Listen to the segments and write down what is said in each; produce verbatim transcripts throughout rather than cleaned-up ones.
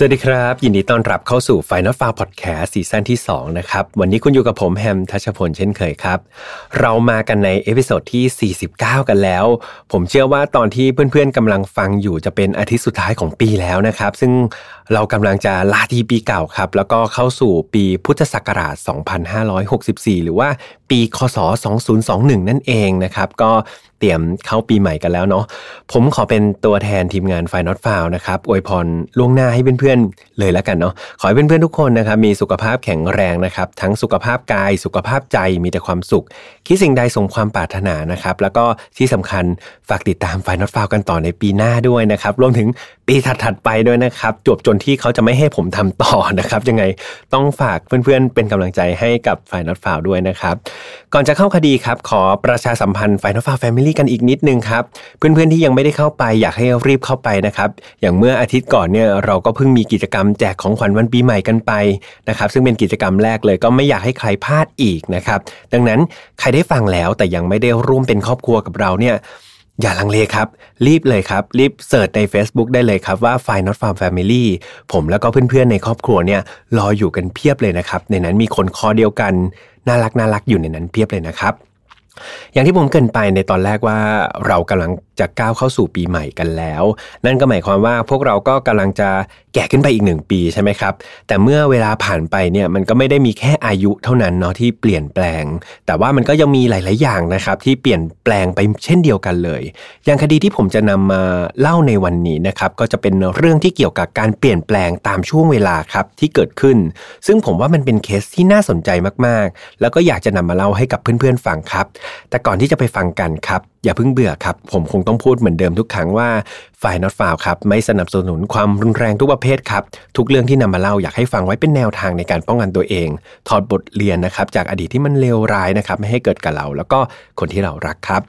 สวัสดีครับยินดีต้อนรับเข้าสู่ Final File Podcast ซีซั่นที่สองนะครับวันนี้คุณอยู่กับผมแฮมทัชพลเช่นเคยครับเรามากันในเอพิโซดที่สี่สิบเก้ากันแล้วผมเชื่อว่าตอนที่เพื่อนๆกำลังฟังอยู่จะเป็นอาทิตย์สุดท้ายของปีแล้วนะครับซึ่งเรากำลังจะลาที่ปีเก่าครับแล้วก็เข้าสู่ปีพุทธศักราชสองพันห้าร้อยหกสิบสี่หรือว่าปีคศสองพันยี่สิบเอ็ดนั่นเองนะครับก็เตรียมเข้าปีใหม่กันแล้วเนาะผมขอเป็นตัวแทนทีมงาน Final File นะครับอวยพรล่วงหน้าให้เพื่อนๆเลยละกันเนาะขอให้เพื่อนๆทุกคนนะครับมีสุขภาพแข็งแรงนะครับทั้งสุขภาพกายสุขภาพใจมีแต่ความสุขคิดสิ่งใดสมความปรารถนานะครับแล้วก็ที่สำคัญฝากติดตาม Final File กันต่อในปีหน้าด้วยนะครับรวมถึงปีถัดๆไปด้วยนะครับจวบจนที่เขาจะไม่ให้ผมทำต่อนะครับยังไงต้องฝากเพื่อนๆเป็นกำลังใจให้กับ Final File ด้วยนะครับก่อนจะเข้าคดีครับขอประชาสัมพันธ์ Final File Family กันอีกนิดนึงครับเพื่อนๆที่ยังไม่ได้เข้าไปอยากให้รีบเข้าไปนะครับอย่างเมื่ออาทิตย์ก่อนเนี่ยเราก็เพิ่งมีกิจกรรมแจกของขวัญวันปีใหม่กันไปนะครับซึ่งเป็นกิจกรรมแรกเลยก็ไม่อยากให้ใครพลาดอีกนะครับดังนั้นใครได้ฟังแล้วแต่ยังไม่ได้ร่วมเป็นครอบครัวกับเราเนี่ยอย่าลังเลครับรีบเลยครับรีบเสิร์ชใน Facebook ได้เลยครับว่า Final File Family ผมแล้วก็เพื่อนๆในครอบครัวเนี่ยรออยู่กันเพียบเลยนะครับในนั้นมีคนคอเดียวกันน่ารักน่ารักอยู่ในนั้นเพียบเลยนะครับอย่างที่ผมเกริ่นไปในตอนแรกว่าเรากำลังจะก้าวเข้าสู่ปีใหม่กันแล้วนั่นก็หมายความว่าพวกเราก็กำลังจะแก่ขึ้นไปอีกหนึ่งปีใช่ไหมครับแต่เมื่อเวลาผ่านไปเนี่ยมันก็ไม่ได้มีแค่อายุเท่านั้นเนาะที่เปลี่ยนแปลงแต่ว่ามันก็ยังมีหลายๆอย่างนะครับที่เปลี่ยนแปลงไปเช่นเดียวกันเลยอย่างคดีที่ผมจะนำมาเล่าในวันนี้นะครับก็จะเป็นเรื่องที่เกี่ยวกับการเปลี่ยนแปลงตามช่วงเวลาครับที่เกิดขึ้นซึ่งผมว่ามันเป็นเคสที่น่าสนใจมากๆแล้วก็อยากจะนำมาเล่าให้กับเพื่อนๆฟังครับแต่ก่อนที่จะไปฟังกันครับอย่าเพิ่งเบื่อครับผมคงต้องพูดเหมือนเดิมทุกครั้งว่า Final File ครับไม่สนับสนุนความรุนแรงทุกประเภทครับทุกเรื่องที่นำมาเล่าอยากให้ฟังไว้เป็นแนวทางในการป้องกันตัวเองถอดบทเรียนนะครับจากอดีตที่มันเลวร้ายนะครับไม่ให้เกิดกับเราแล้วก็คนที่เรารักครับ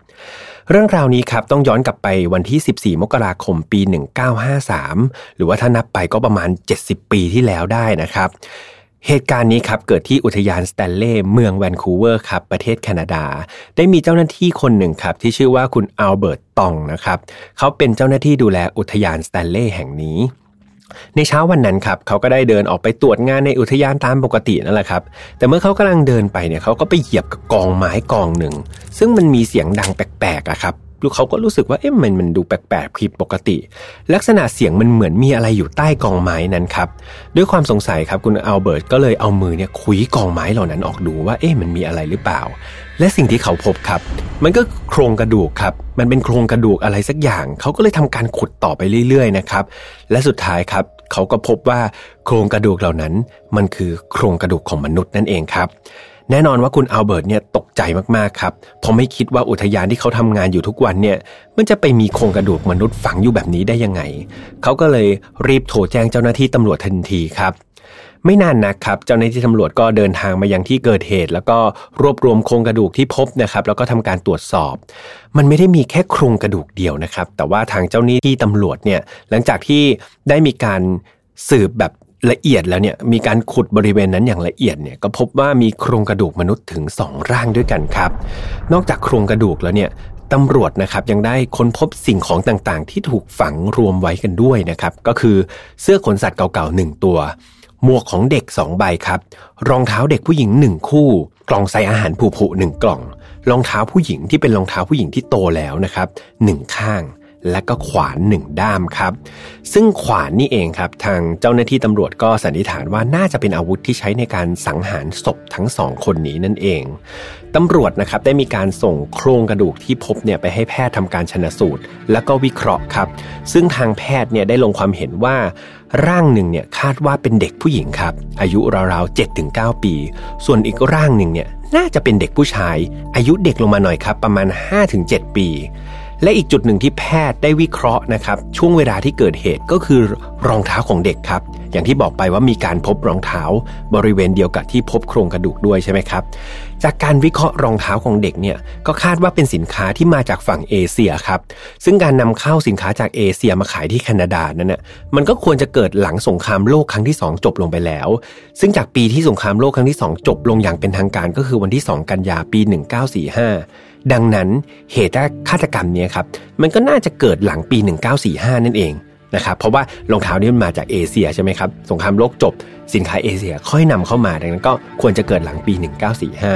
เรื่องราวนี้ครับต้องย้อนกลับไปวันที่สิบสี่มกราคมปีหนึ่งพันเก้าร้อยห้าสิบสามหรือว่าถ้านับไปก็ประมาณเจ็ดสิบปีที่แล้วได้นะครับเหตุการณ์นี้ครับเกิดที่อุทยาน Stanley เมืองแวนคูเวอร์ครับประเทศแคนาดาได้มีเจ้าหน้าที่คนหนึ่งครับที่ชื่อว่าคุณอัลเบิร์ตตองนะครับเขาเป็นเจ้าหน้าที่ดูแลอุทยาน Stanley แห่งนี้ในเช้าวันนั้นครับเขาก็ได้เดินออกไปตรวจงานในอุทยานตามปกตินั่นแหละครับแต่เมื่อเขากำลังเดินไปเนี่ยเขาก็ไปเหยียบกับกองไม้กองหนึ่งซึ่งมันมีเสียงดังแปลกๆอะครับเขาก็รู้สึกว่าเอ๊ะมันมันดูแปลกๆผิดปกติลักษณะเสียงมันเหมือนมีอะไรอยู่ใต้กองไม้นั้นครับด้วยความสงสัยครับคุณอัลเบิร์ตก็เลยเอามือเนี่ยขุยกองไม้เหล่านั้นออกดูว่าเอ๊ะมันมีอะไรหรือเปล่าและสิ่งที่เขาพบครับมันก็โครงกระดูกครับมันเป็นโครงกระดูกอะไรสักอย่างเขาก็เลยทำการขุดต่อไปเรื่อยๆนะครับและสุดท้ายครับเขาก็พบว่าโครงกระดูกเหล่านั้นมันคือโครงกระดูกของมนุษย์นั่นเองครับแน่นอนว่าคุณอัลเบิร์ตเนี่ยตกใจมากๆครับเพราะไม่คิดว่าอุทยานที่เขาทำงานอยู่ทุกวันเนี่ยมันจะไปมีโครงกระดูกมนุษย์ฝังอยู่แบบนี้ได้ยังไงเขาก็เลยรีบโทรแจ้งเจ้าหน้าที่ตำรวจทันทีครับไม่นานนักครับเจ้าหน้าที่ตำรวจก็เดินทางมายังที่เกิดเหตุแล้วก็รวบรวมโครงกระดูกที่พบนะครับแล้วก็ทำการตรวจสอบมันไม่ได้มีแค่โครงกระดูกเดียวนะครับแต่ว่าทางเจ้าหน้าที่ตำรวจเนี่ยหลังจากที่ได้มีการสืบแบบละเอียดแล้วเนี่ยมีการขุดบริเวณนั้นอย่างละเอียดเนี่ยก็พบว่ามีโครงกระดูกมนุษย์ถึงสองร่างด้วยกันครับนอกจากโครงกระดูกแล้วเนี่ยตำรวจนะครับยังได้ค้นพบสิ่งของต่างๆที่ถูกฝังรวมไว้กันด้วยนะครับก็คือเสื้อขนสัตว์เก่าๆหนึ่งตัวหมวกของเด็กสองใบครับรองเท้าเด็กผู้หญิงหนึ่งคู่กล่องใส่อาหารผุๆหนึ่งกล่องรองเท้าผู้หญิงที่เป็นรองเท้าผู้หญิงที่โตแล้วนะครับหนึ่งข้างและก็ขวานหนึ่งด้ามครับซึ่งขวานนี่เองครับทางเจ้าหน้าที่ตำรวจก็สันนิษฐานว่าน่าจะเป็นอาวุธที่ใช้ในการสังหารศพทั้งสองคนนี้นั่นเองตำรวจนะครับได้มีการส่งโครงกระดูกที่พบเนี่ยไปให้แพทย์ทำการชันสูตรแล้วก็วิเคราะห์ครับซึ่งทางแพทย์เนี่ยได้ลงความเห็นว่าร่างหนึ่งเนี่ยคาดว่าเป็นเด็กผู้หญิงครับอายุราวๆ เจ็ดถึงเก้า ปีส่วนอีกร่างหนึ่งเนี่ยน่าจะเป็นเด็กผู้ชายอายุเด็กลงมาหน่อยครับประมาณ ห้าถึงเจ็ด ปีและอีกจุดหนึ่งที่แพทย์ได้วิเคราะห์นะครับช่วงเวลาที่เกิดเหตุก็คือรองเท้าของเด็กครับ อย่างที่บอกไปว่ามีการพบรองเท้าบริเวณเดียวกับที่พบโครงกระดูกด้วยใช่ไหมครับจากการวิเคราะห์รองเท้าของเด็กเนี่ยก็คาดว่าเป็นสินค้าที่มาจากฝั่งเอเชียครับซึ่งการนำเข้าสินค้าจากเอเชียมาขายที่แคนาดานั้นน่ะมันก็ควรจะเกิดหลังสงครามโลกครั้งที่สองจบลงไปแล้วซึ่งจากปีที่สงครามโลกครั้งที่สองจบลงอย่างเป็นทางการก็คือวันที่สองกันยาปีหนึ่งเก้าสี่ห้าดังนั้นเหตุฆาตกรรมนี้ครับมันก็น่าจะเกิดหลังปีหนึ่งเก้าสี่ห้านั่นเองนะครับเพราะว่ารองเท้านี่มันมาจากเอเชียใช่ไหมครับสงครามโลกจบสินค้าเอเชียค่อยนำเข้ามาดังนั้นก็ควรจะเกิดหลังปีหนึ่งเก้าสี่ห้า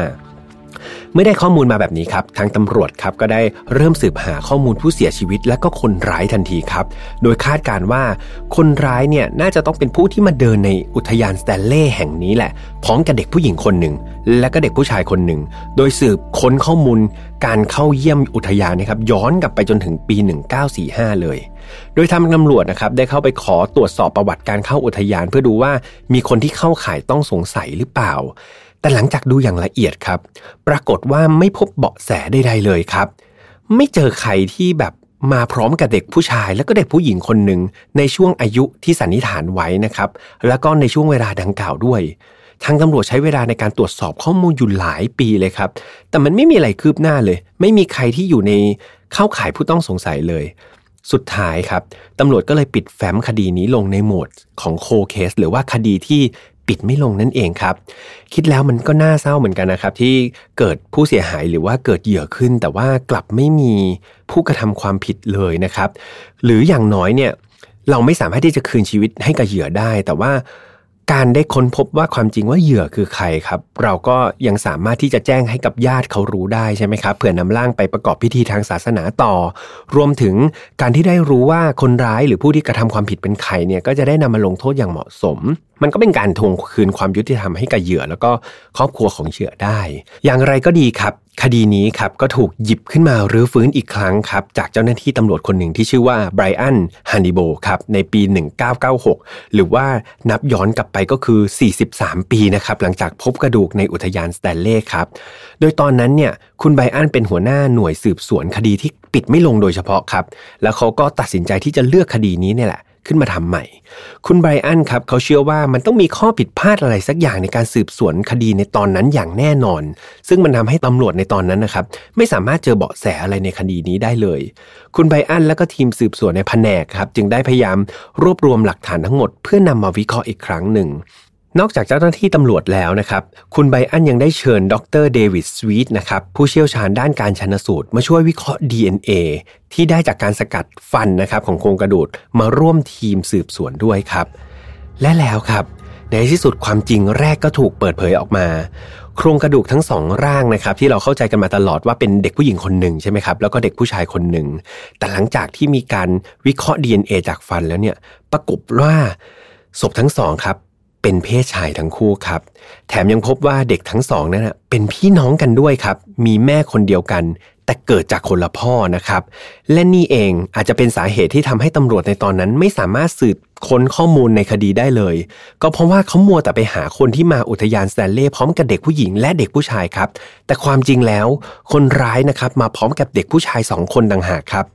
เมื่อได้ข้อมูลมาแบบนี้ครับทางตำรวจครับก็ได้เริ่มสืบหาข้อมูลผู้เสียชีวิตและก็คนร้ายทันทีครับโดยคาดการณ์ว่าคนร้ายเนี่ยน่าจะต้องเป็นผู้ที่มาเดินในอุทยานสแตนเลย์แห่งนี้แหละพร้อมกับเด็กผู้หญิงคนหนึ่งและก็เด็กผู้ชายคนหนึ่งโดยสืบค้นข้อมูลการเข้าเยี่ยมอุทยานนะครับย้อนกลับไปจนถึงปีหนึ่งเก้าสี่ห้าเลยโดยทางตำรวจนะครับได้เข้าไปขอตรวจสอบประวัติการเข้าอุทยานเพื่อดูว่ามีคนที่เข้าข่ายต้องสงสัยหรือเปล่าแต่หลังจากดูอย่างละเอียดครับปรากฏว่าไม่พบเบาะแสใดๆเลยครับไม่เจอใครที่แบบมาพร้อมกับเด็กผู้ชายและก็เด็กผู้หญิงคนหนึ่งในช่วงอายุที่สันนิษฐานไว้นะครับแล้วก็ในช่วงเวลาดังกล่าวด้วยทางตำรวจใช้เวลาในการตรวจสอบข้อมูลอยู่หลายปีเลยครับแต่มันไม่มีอะไรคืบหน้าเลยไม่มีใครที่อยู่ในเข้าข่ายผู้ต้องสงสัยเลยสุดท้ายครับตำรวจก็เลยปิดแฟ้มคดีนี้ลงในโหมดของโคเคสหรือว่าคดีที่ปิดไม่ลงนั่นเองครับคิดแล้วมันก็น่าเศร้าเหมือนกันนะครับที่เกิดผู้เสียหายหรือว่าเกิดเหยื่อขึ้นแต่ว่ากลับไม่มีผู้กระทำความผิดเลยนะครับหรืออย่างน้อยเนี่ยเราไม่สามารถที่จะคืนชีวิตให้กับเหยื่อได้แต่ว่าการได้ค้นพบว่าความจริงว่าเหยื่อคือใครครับเราก็ยังสามารถที่จะแจ้งให้กับญาติเขารู้ได้ใช่ไหมครับเผื่อนำร่างไปประกอบพิธีทางศาสนาต่อรวมถึงการที่ได้รู้ว่าคนร้ายหรือผู้ที่กระทำความผิดเป็นใครเนี่ยก็จะได้นำมาลงโทษอย่างเหมาะสมมันก็เป็นการทวงคืนความยุติธรรมให้กับเหยื่อแล้วก็ครอบครัวของเหยื่อได้อย่างไรก็ดีครับคดีนี้ครับก็ถูกหยิบขึ้นมารื้อฟื้นอีกครั้งครับจากเจ้าหน้าที่ตำรวจคนหนึ่งที่ชื่อว่าไบรอันฮันนิโบครับในปีหนึ่งเก้าเก้าหกหรือว่านับย้อนกลับไปก็คือสี่สิบสามปีนะครับหลังจากพบกระดูกในอุทยานสแตนเลย์ครับโดยตอนนั้นเนี่ยคุณไบรอันเป็นหัวหน้าหน่วยสืบสวนคดีที่ปิดไม่ลงโดยเฉพาะครับแล้วเขาก็ตัดสินใจที่จะเลือกคดีนี้เนี่ยแหละขึ้นมาทำใหม่คุณไบรอันครับเขาเชื่อว่ามันต้องมีข้อผิดพลาดอะไรสักอย่างในการสืบสวนคดีในตอนนั้นอย่างแน่นอนซึ่งมันทำให้ตำรวจในตอนนั้นนะครับไม่สามารถเจอเบาะแสอะไรในคดีนี้ได้เลยคุณไบรอันและก็ทีมสืบสวนในแผนกครับจึงได้พยายามรวบรวมหลักฐานทั้งหมดเพื่อนำมาวิเคราะห์อีกครั้งหนึ่งนอกจากเจ้าหน้าที่ตำรวจแล้วนะครับคุณไบรอันยังได้เชิญดร.เดวิดสวีทนะครับผู้เชี่ยวชาญด้านการชันสูตรมาช่วยวิเคราะห์ ดี เอ็น เอ ที่ได้จากการสกัดฟันนะครับของโครงกระดูกมาร่วมทีมสืบสวนด้วยครับและแล้วครับในที่สุดความจริงแรกก็ถูกเปิดเผยออกมาโครงกระดูกทั้งสองร่างนะครับที่เราเข้าใจกันมาตลอดว่าเป็นเด็กผู้หญิงคนหนึ่งใช่ไหมครับแล้วก็เด็กผู้ชายคนหนึ่งแต่หลังจากที่มีการวิเคราะห์ ดี เอ็น เอ จากฟันแล้วเนี่ยปรากฏว่าศพทั้งสองครับเป็นเพศชายทั้งคู่ครับแถมยังพบว่าเด็กทั้งสองนั้นนะเป็นพี่น้องกันด้วยครับมีแม่คนเดียวกันแต่เกิดจากคนละพ่อนะครับและนี่เองอาจจะเป็นสาเหตุที่ทำให้ตำรวจในตอนนั้นไม่สามารถสืบค้นข้อมูลในคดีได้เลยก็เพราะว่าเขามัวแต่ไปหาคนที่มาอุทยานสแตนเลย์พร้อมกับเด็กผู้หญิงและเด็กผู้ชายครับแต่ความจริงแล้วคนร้ายนะครับมาพร้อมกับเด็กผู้ชายสองคนต่างหากครับ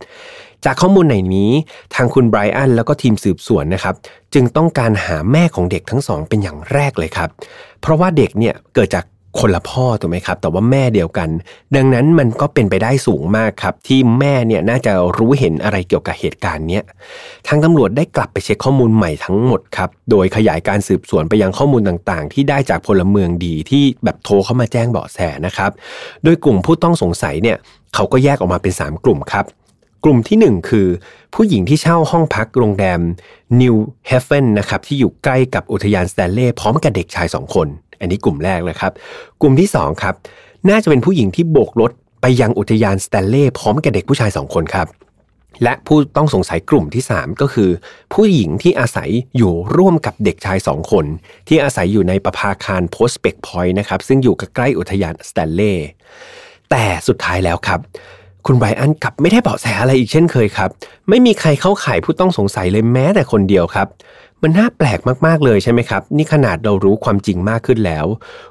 จากข้อมูลในนี้ทางคุณไบรอันแล้วก็ทีมสืบสวนนะครับจึงต้องการหาแม่ของเด็กทั้งสองเป็นอย่างแรกเลยครับเพราะว่าเด็กเนี่ยเกิดจากคนละพ่อถูกไหมครับแต่ว่าแม่เดียวกันดังนั้นมันก็เป็นไปได้สูงมากครับที่แม่เนี่ยน่าจะรู้เห็นอะไรเกี่ยวกับเหตุการณ์เนี้ยทางตำรวจได้กลับไปเช็คข้อมูลใหม่ทั้งหมดครับโดยขยายการสืบสวนไปยังข้อมูลต่างๆที่ได้จากพลเมืองดีที่แบบโทรเข้ามาแจ้งเบาะแสนะครับโดยกลุ่มผู้ต้องสงสัยเนี่ยเขาก็แยกออกมาเป็นสามกลุ่มครับกลุ่มที่หนึ่งคือผู้หญิงที่เช่าห้องพักโรงแรมนิวเฮฟเวนนะครับที่อยู่ใกล้กับอุทยานสแตนเลย์พร้อมกับเด็กชายสองคนอันนี้กลุ่มแรกนะครับกลุ่มที่สองครับน่าจะเป็นผู้หญิงที่โบกรถไปยังอุทยานสแตนเลย์พร้อมกับเด็กผู้ชายสองคนครับและผู้ต้องสงสัยกลุ่มที่สามก็คือผู้หญิงที่อาศัยอยู่ร่วมกับเด็กชายสองคนที่อาศัยอยู่ในประภาคารโพสเปกพอยต์นะครับซึ่งอยู่ใกล้อุทยานสแตนเลย์แต่สุดท้ายแล้วครับคุณไบรอันกลับไม่ได้เบาะแสอะไรอีกเช่นเคยครับไม่มีใครเข้าข่ายผู้ต้องสงสัยเลยแม้แต่คนเดียวครับมันน่าแปลกมากๆเลยใช่ไหมครับนี่ขนาดเรารู้ความจริงมากขึ้นแล้ว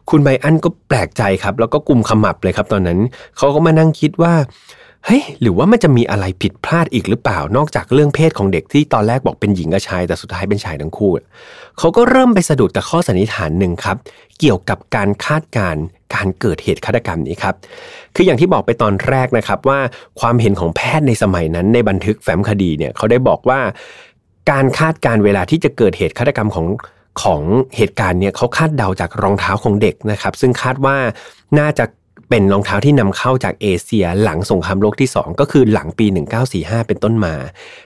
คุณไบรอันก็แปลกใจครับแล้วก็กุมขมับเลยครับตอนนั้นเขาก็มานั่งคิดว่า เฮ้ยหรือว่ามันจะมีอะไรผิดพลาดอีกหรือเปล่านอกจากเรื่องเพศของเด็กที่ตอนแรกบอกเป็นหญิงกับชายแต่สุดท้ายเป็นชายทั้งคู่เขาก็เริ่มไปสะดุดกับข้อสันนิษฐานหนึ่งครับเกี่ยวกับการคาดการณ์การเกิดเหตุฆาตกรรมนี้ครับคืออย่างที่บอกไปตอนแรกนะครับว่าความเห็นของแพทย์ในสมัยนั้นในบันทึกแฟ้มคดีเนี่ยเขาได้บอกว่าการคาดการณ์เวลาที่จะเกิดเหตุฆาตกรรมของของเหตุการณ์เนี่ยเขาคาดเดาจากรองเท้าของเด็กนะครับซึ่งคาดว่าน่าจะเป็นรองเท้าที่นำเข้าจากเอเชียหลังสงครามโลกที่สองก็คือหลังปีหนึ่งเก้าสี่ห้าเป็นต้นมา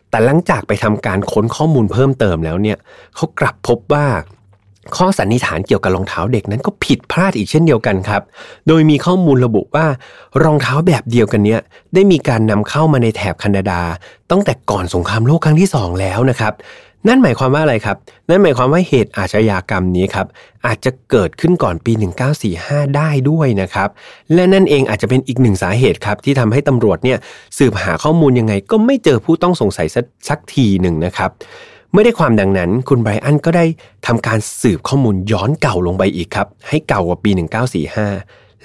แต่หลังจากไปทำการค้นข้อมูลเพิ่มเติมแล้วเนี่ยเขากลับพบว่าข้อสันนิษฐานเกี่ยวกับรองเท้าเด็กนั้นก็ผิดพลาดอีกเช่นเดียวกันครับโดยมีข้อมูลระบุว่ารองเท้าแบบเดียวกันเนี้ยได้มีการนำเข้ามาในแถบแคนาดาตั้งแต่ก่อนสงครามโลกครั้งที่สองแล้วนะครับนั่นหมายความว่าอะไรครับนั่นหมายความว่าเหตุอาชญากรรมนี้ครับอาจจะเกิดขึ้นก่อนปีหนึ่งเก้าสี่ห้าได้ด้วยนะครับและนั่นเองอาจจะเป็นอีกหนึ่งสาเหตุครับที่ทำให้ตำรวจเนี่ยสืบหาข้อมูลยังไงก็ไม่เจอผู้ต้องสงสัยสักทีหนึ่งนะครับเมื่อได้ความดังนั้นคุณไบรอันก็ได้ทำการสืบข้อมูลย้อนเก่าลงไปอีกครับให้เก่ากว่าปีหนึ่งเก้าสี่ห้า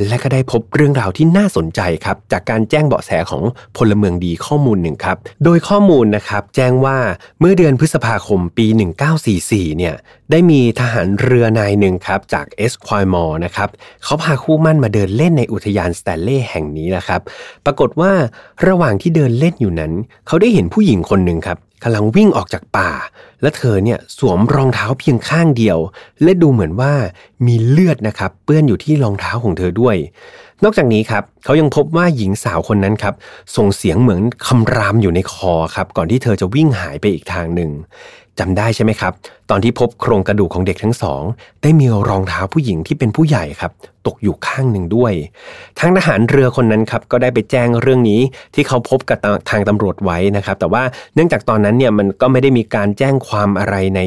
และก็ได้พบเรื่องราวที่น่าสนใจครับจากการแจ้งเบาะแสของพลเมืองดีข้อมูลหนึ่งครับโดยข้อมูลนะครับแจ้งว่าเมื่อเดือนพฤษภาคมปีหนึ่งเก้าสี่สี่เนี่ยได้มีทหารเรือนายหนึ่งครับจากเอสควอมอร์นะครับเขาพาคู่มั่นมาเดินเล่นในอุทยานสแตนเลย์แห่งนี้นะครับปรากฏว่าระหว่างที่เดินเล่นอยู่นั้นเขาได้เห็นผู้หญิงคนหนึ่งครับกำลังวิ่งออกจากป่าและเธอเนี่ยสวมรองเท้าเพียงข้างเดียวและดูเหมือนว่ามีเลือดนะครับเปื้อนอยู่ที่รองเท้าของเธอด้วยนอกจากนี้ครับเขายังพบว่าหญิงสาวคนนั้นครับส่งเสียงเหมือนคำรามอยู่ในคอครับก่อนที่เธอจะวิ่งหายไปอีกทางหนึ่งจำได้ใช่ไหมครับตอนที่พบโครงกระดูกของเด็กทั้งสองได้มีรองเท้าผู้หญิงที่เป็นผู้ใหญ่ครับตกอยู่ข้างหนึ่งด้วยทางทหารเรือคนนั้นครับก็ได้ไปแจ้งเรื่องนี้ที่เขาพบกับทางตำรวจไว้นะครับแต่ว่าเนื่องจากตอนนั้นเนี่ยมันก็ไม่ได้มีการแจ้งความอะไรใน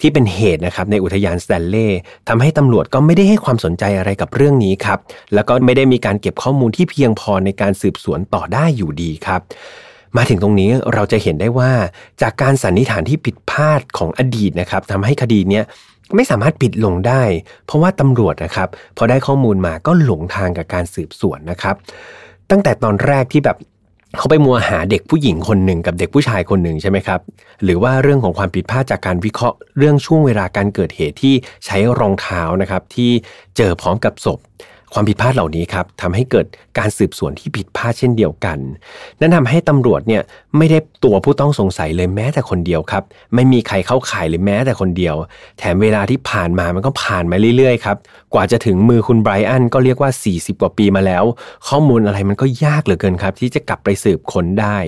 ที่เป็นเหตุนะครับในอุทยานสแตนเลย์ทำให้ตำรวจก็ไม่ได้ให้ความสนใจอะไรกับเรื่องนี้ครับแล้วก็ไม่ได้มีการเก็บข้อมูลที่เพียงพอในการสืบสวนต่อได้อยู่ดีครับมาถึงตรงนี้เราจะเห็นได้ว่าจากการสันนิษฐานที่ผิดพลาดของอดีตนะครับทำให้คดีเนี้ยไม่สามารถปิดลงได้เพราะว่าตำรวจนะครับพอได้ข้อมูลมาก็หลงทางกับการสืบสวนนะครับตั้งแต่ตอนแรกที่แบบเขาไปมัวหาเด็กผู้หญิงคนหนึ่งกับเด็กผู้ชายคนหนึ่งใช่ไหมครับหรือว่าเรื่องของความผิดพลาดจากการวิเคราะห์เรื่องช่วงเวลาการเกิดเหตุที่ใช้รองเท้านะครับที่เจอพร้อมกับศพความผิดพลาดเหล่านี้ครับทำให้เกิดการสืบสวนที่ผิดพลาดเช่นเดียวกันนั่นทำให้ตำรวจเนี่ยไม่ได้ตัวผู้ต้องสงสัยเลยแม้แต่คนเดียวครับไม่มีใครเข้าข่ายเลยแม้แต่คนเดียวแถมเวลาที่ผ่านมามันก็ผ่านมาเรื่อยๆครับกว่าจะถึงมือคุณไบรอันก็เรียกว่าสี่สิบกว่าปีมาแล้วข้อมูลอะไรมันก็ยากเหลือเกินครับที่จะกลับไปสืบค้นได้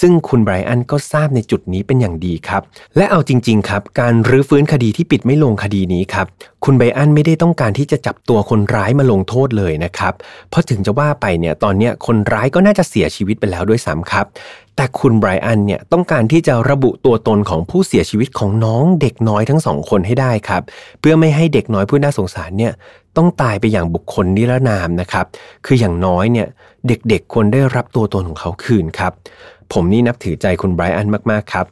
ซึ่งคุณไบรอันก็ทราบในจุดนี้เป็นอย่างดีครับและเอาจริงๆครับการรื้อฟื้นคดีที่ปิดไม่ลงคดีนี้ครับคุณไบรอันไม่ได้ต้องการที่จะจับตัวคนร้ายมาลงโทษเลยนะครับเพราะถึงจะว่าไปเนี่ยตอนนี้คนร้ายก็น่าจะเสียชีวิตไปแล้วด้วยซ้ำครับแต่คุณไบรอันเนี่ยต้องการที่จะระบุตัวตนของผู้เสียชีวิตของน้องเด็กน้อยทั้งสองคนให้ได้ครับเพื่อไม่ให้เด็กน้อยผู้น่าสงสารเนี่ยต้องตายไปอย่างบุคคลนิรนามนะครับคืออย่างน้อยเนี่ยเด็กๆควรได้รับตัวตนของเขาคืนครับผมนี่นับถือใจคุณไบรอันมากๆครับ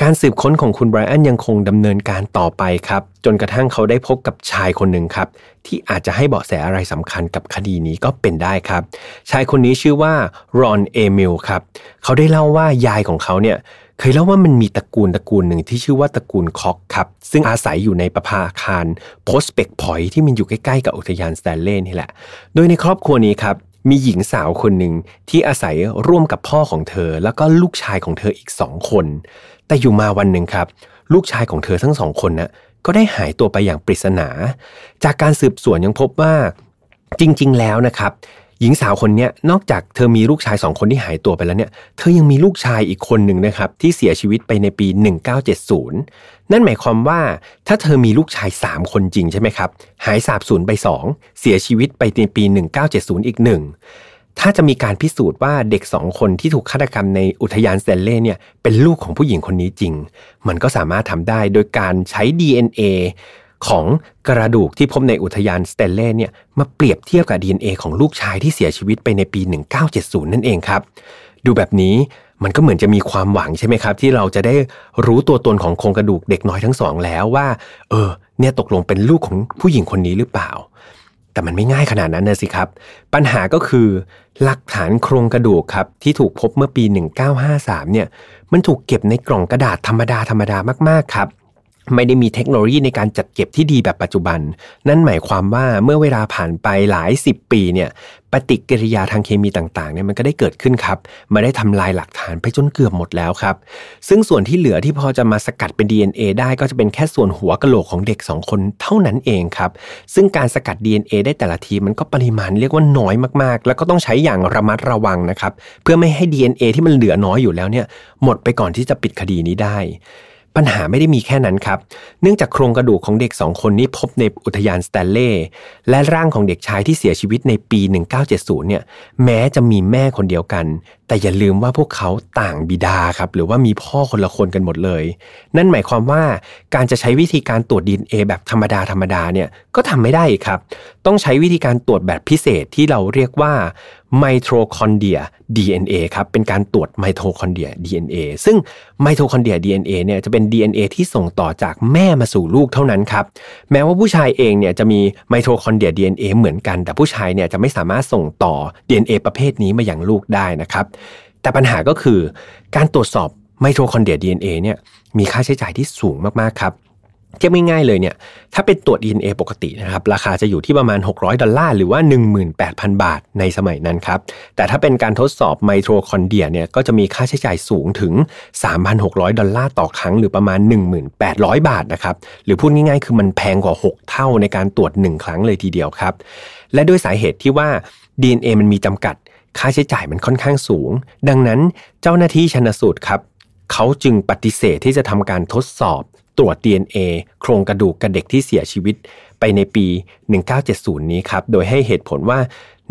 การสืบค้นของคุณไบรอันยังคงดำเนินการต่อไปครับจนกระทั่งเขาได้พบกับชายคนหนึ่งครับที่อาจจะให้เบาะแสอะไรสำคัญกับคดีนี้ก็เป็นได้ครับชายคนนี้ชื่อว่ารอนเอมิลครับเขาได้เล่าว่ายายของเขาเนี่ยเคยเล่าว่ามันมีตระกูลตระกูลหนึ่งที่ชื่อว่าตระกูลคอกครับซึ่งอาศัยอยู่ในประภาคารโพสเปกพอยท์ที่มันอยู่ใกล้ๆกับอุทยานสแตนเลย์นี่แหละโดยในครอบครัวนี้ครับมีหญิงสาวคนหนึ่งที่อาศัยร่วมกับพ่อของเธอแล้วก็ลูกชายของเธออีกสองคนแต่อยู่มาวันหนึ่งครับลูกชายของเธอทั้งสองคนนะก็ได้หายตัวไปอย่างปริศนาจากการสืบสวนยังพบว่าจริงๆแล้วนะครับหญิงสาวคนนี้นอกจากเธอมีลูกชายสองคนที่หายตัวไปแล้วเนี่ยเธอยังมีลูกชายอีกคนหนึ่งนะครับที่เสียชีวิตไปในปีหนึ่งเก้าเจ็ดศูนย์นั่นหมายความว่าถ้าเธอมีลูกชายสามคนจริงใช่ไหมครับหายสาบสูญไปสองเสียชีวิตไปในปีหนึ่งเก้าเจ็ดศูนย์อีกหนึ่งถ้าจะมีการพิสูจน์ว่าเด็กสองคนที่ถูกฆาตกรรมในอุทยานสแตนเลย์เนี่ยเป็นลูกของผู้หญิงคนนี้จริงมันก็สามารถทำได้โดยการใช้ ดี เอ็น เอของกระดูกที่พบในอุทยานสแตนเลย์เนี่ยมาเปรียบเทียบกับ ดี เอ็น เอ ของลูกชายที่เสียชีวิตไปในปีหนึ่งเก้าเจ็ดศูนย์นั่นเองครับดูแบบนี้มันก็เหมือนจะมีความหวังใช่ไหมครับที่เราจะได้รู้ตัวตนของโครงกระดูกเด็กน้อยทั้งสองแล้วว่าเออเนี่ยตกลงเป็นลูกของผู้หญิงคนนี้หรือเปล่า แต่มันไม่ง่ายขนาดนั้นนะสิครับปัญหาก็คือหลักฐานโครงกระดูกครับที่ถูกพบเมื่อปีหนึ่งเก้าห้าสามเนี่ยมันถูกเก็บในกล่องกระดาษธรรมดาธรรมดามากๆครับไม่ได้มีเทคโนโลยีในการจัดเก็บที่ดีแบบปัจจุบันนั่นหมายความว่าเมื่อเวลาผ่านไปหลายสิบปีเนี่ยปฏิกิริยาทางเคมีต่างๆเนี่ยมันก็ได้เกิดขึ้นครับมาได้ทำลายหลักฐานไปจนเกือบหมดแล้วครับซึ่งส่วนที่เหลือที่พอจะมาสกัดเป็น ดี เอ็น เอ ได้ก็จะเป็นแค่ส่วนหัวกะโหลกของเด็กสองคนเท่านั้นเองครับซึ่งการสกัด ดี เอ็น เอ ได้แต่ละทีมันก็ปริมาณเรียกว่าน้อยมากๆแล้วก็ต้องใช้อย่างระมัดระวังนะครับเพื่อไม่ให้ ดี เอ็น เอ ที่มันเหลือน้อยอยู่แล้วเนี่ยหมดไปก่อนที่จะปิดคดีนี้ได้ปัญหาไม่ได้มีแค่นั้นครับเนื่องจากโครงกระดูกของเด็กสองคนนี้พบในอุทยานสแตนเลย์และร่างของเด็กชายที่เสียชีวิตในปีหนึ่งเก้าเจ็ดศูนย์เนี่ยแม้จะมีแม่คนเดียวกันแต่อย่าลืมว่าพวกเขาต่างบิดาครับหรือว่ามีพ่อคนละคนกันหมดเลยนั่นหมายความว่าการจะใช้วิธีการตรวจ ดี เอ็น เอ แบบธรรมดาธรรมดาเนี่ยก็ทำไม่ได้ครับต้องใช้วิธีการตรวจแบบพิเศษที่เราเรียกว่าไมโทคอนเดรีย ดี เอ็น เอ ครับเป็นการตรวจไมโทคอนเดรีย ดี เอ็น เอ ซึ่งไมโทคอนเดรีย ดี เอ็น เอ เนี่ยจะเป็น ดี เอ็น เอ ที่ส่งต่อจากแม่มาสู่ลูกเท่านั้นครับแม้ว่าผู้ชายเองเนี่ยจะมีไมโทคอนเดรีย ดี เอ็น เอ เหมือนกันแต่ผู้ชายเนี่ยจะไม่สามารถส่งต่อ ดี เอ็น เอ ประเภทนี้มายังลูกได้นะครับแต่ปัญหาก็คือการตรวจสอบไมโทคอนเดรีย ดี เอ็น เอ เนี่ยมีค่าใช้จ่ายที่สูงมากๆครับเทียบง่ายๆเลยเนี่ยถ้าเป็นตรวจ ดี เอ็น เอ ปกตินะครับราคาจะอยู่ที่ประมาณหกร้อยดอลลาร์หรือว่า หนึ่งหมื่นแปดพัน บาทในสมัยนั้นครับแต่ถ้าเป็นการทดสอบไมโทคอนเดรียเนี่ยก็จะมีค่าใช้จ่ายสูงถึง สามพันหกร้อยดอลลาร์ต่อครั้งหรือประมาณ หนึ่งพันแปดร้อยบาทนะครับหรือพูดง่ายๆคือมันแพงกว่าหกเท่าในการตรวจหนึ่งครั้งเลยทีเดียวครับและด้วยสาเหตุที่ว่า ดี เอ็น เอ มันมีจำกัดค่าใช้จ่ายมันค่อนข้างสูงดังนั้นเจ้าหน้าที่ชันสูตรครับเขาจึงปฏิเสธที่จะทำการทดสอบตรวจ ดี เอ็น เอ โครงกระดูกกับเด็กที่เสียชีวิตไปในปีหนึ่งเก้าเจ็ดศูนย์นี้ครับโดยให้เหตุผลว่า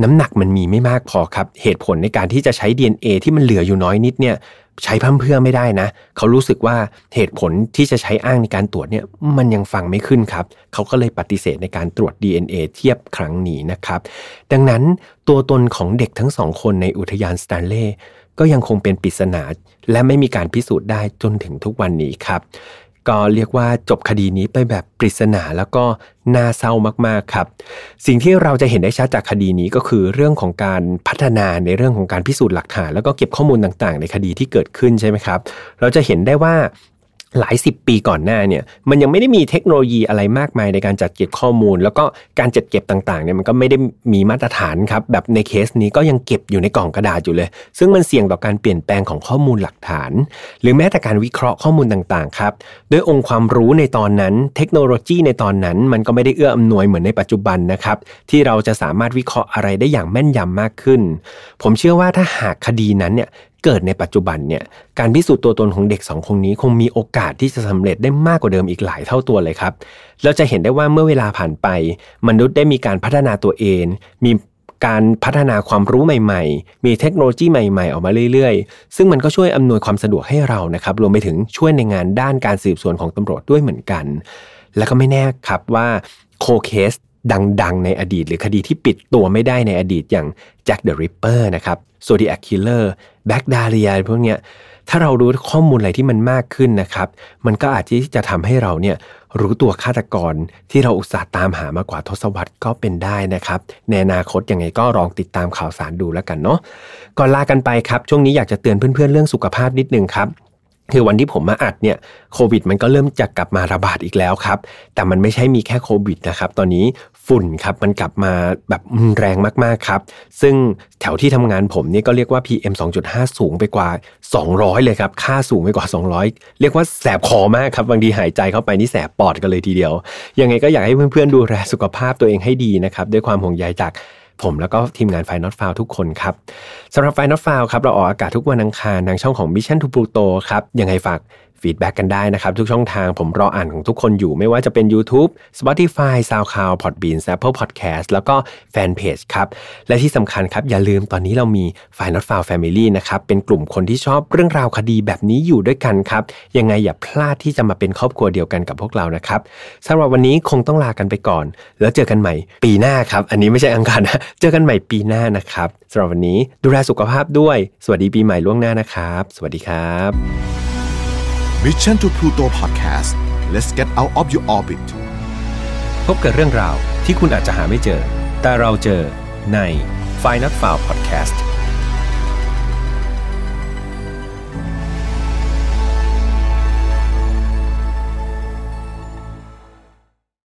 น้ำหนักมันมีไม่มากพอครับเหตุผลในการที่จะใช้ ดี เอ็น เอ ที่มันเหลืออยู่น้อยนิดเนี่ยใช้พั่มเพื่อไม่ได้นะเขารู้สึกว่าเหตุผลที่จะใช้อ้างในการตรวจเนี่ยมันยังฟังไม่ขึ้นครับเขาก็เลยปฏิเสธในการตรวจ ดี เอ็น เอ เทียบครั้งนี้นะครับดังนั้นตัวตนของเด็กทั้งสองคนในอุทยานสแตนเลย์ก็ยังคงเป็นปริศนาและไม่มีการพิสูจน์ได้จนถึงทุกวันนี้ครับก็เรียกว่าจบคดีนี้ไปแบบปริศนาแล้วก็น่าเศร้ามากๆครับสิ่งที่เราจะเห็นได้ชัดจากคดีนี้ก็คือเรื่องของการพัฒนาในเรื่องของการพิสูจน์หลักฐานแล้วก็เก็บข้อมูลต่างๆในคดีที่เกิดขึ้นใช่ไหมครับเราจะเห็นได้ว่าหลายสิบปีก่อนหน้าเนี่ยมันยังไม่ได้มีเทคโนโลยีอะไรมากมายในการจัดเก็บข้อมูลแล้วก็การจัดเก็บต่างๆเนี่ยมันก็ไม่ได้มีมาตรฐานครับแบบในเคสนี้ก็ยังเก็บอยู่ในกล่องกระดาษอยู่เลยซึ่งมันเสี่ยงต่อการเปลี่ยนแปลงของข้อมูลหลักฐานหรือแม้แต่การวิเคราะห์ข้อมูลต่างๆครับด้วยองค์ความรู้ในตอนนั้นเทคโนโลยีในตอนนั้นมันก็ไม่ได้เอื้ออำนวยเหมือนในปัจจุบันนะครับที่เราจะสามารถวิเคราะห์อะไรได้อย่างแม่นยำมากขึ้นผมเชื่อว่าถ้าหากคดีนั้นเนี่ยเกิดในปัจจุบันเนี่ยการพิสูจน์ตัวตนของเด็กสองคนนี้คงมีโอกาสที่จะสำเร็จได้มากกว่าเดิมอีกหลายเท่าตัวเลยครับเราจะเห็นได้ว่าเมื่อเวลาผ่านไปมนุษย์ได้มีการพัฒนาตัวเองมีการพัฒนาความรู้ใหม่ๆมีเทคโนโลยีใหม่ๆออกมาเรื่อยๆซึ่งมันก็ช่วยอำนวยความสะดวกให้เรานะครับรวมไปถึงช่วยในงานด้านการสืบสวนของตำรวจด้วยเหมือนกันและก็ไม่แน่ครับว่าโคเคสดังๆในอดีตหรือคดีที่ปิดตัวไม่ได้ในอดีตอย่างแจ็คเดอะริปเปอร์นะครับโซดิแอคคิลเลอร์แบล็กดาเรียพวกเนี้ยถ้าเรารู้ข้อมูลอะไรที่มันมากขึ้นนะครับมันก็อาจที่จะทำให้เราเนี่ยรู้ตัวฆาตกรที่เราอุตส่าห์ตามหามากว่าทศวรรษก็เป็นได้นะครับในอนาคตยังไงก็ลองติดตามข่าวสารดูแล้วกันเนาะก่อนลากันไปครับช่วงนี้อยากจะเตือนเพื่อนๆ เรื่องสุขภาพนิดนึงครับคือวันที่ผมมาอัดเนี่ยโควิดมันก็เริ่มจะกลับมาระบาดอีกแล้วครับแต่มันไม่ใช่มีแค่โควิดนะครับตอนนี้ฝุ่นครับมันกลับมาแบบแรงมากๆครับซึ่งแถวที่ทำงานผมเนี่ยก็เรียกว่า พี เอ็ม สองจุดห้า สูงไปกว่าสองร้อยเลยครับค่าสูงไปกว่าสองร้อยเรียกว่าแสบคอมากครับบางทีหายใจเข้าไปนี่แสบปอดกันเลยทีเดียวยังไงก็อยากให้เพื่อนๆดูแลสุขภาพตัวเองให้ดีนะครับด้วยความห่วงใยจากผมแล้วก็ทีมงาน Final File ทุกคนครับสำหรับ Final File ครับเราออกอากาศทุกวันอังคารทางช่องของ Mission to Pluto ครับยังไงฝากฟีดแบ็กกันได้นะครับทุกช่องทางผมรออ่านของทุกคนอยู่ไม่ว่าจะเป็น YouTube Spotify SoundCloud Podbean Apple Podcast แล้วก็แฟนเพจครับและที่สำคัญครับอย่าลืมตอนนี้เรามี Final File Family นะครับเป็นกลุ่มคนที่ชอบเรื่องราวคดีแบบนี้อยู่ด้วยกันครับยังไงอย่าพลาดที่จะมาเป็นครอบครัวเดียวกันกับพวกเรานะครับสำหรับวันนี้คงต้องลากันไปก่อนแล้วเจอกันใหม่ปีหน้าครับอันนี้ไม่ใช่อังคารนะเจอกันใหม่ปีหน้านะครับสำหรับวันนี้ดูแลสุขภาพด้วยสวัสดีปีใหม่ล่วงหน้านะครับสวัสดีครับMission to Pluto Podcast Let's get out of your orbit พบกับเรื่องราวที่คุณอาจจะหาไม่เจอ แต่เราเจอใน Final Foul Podcast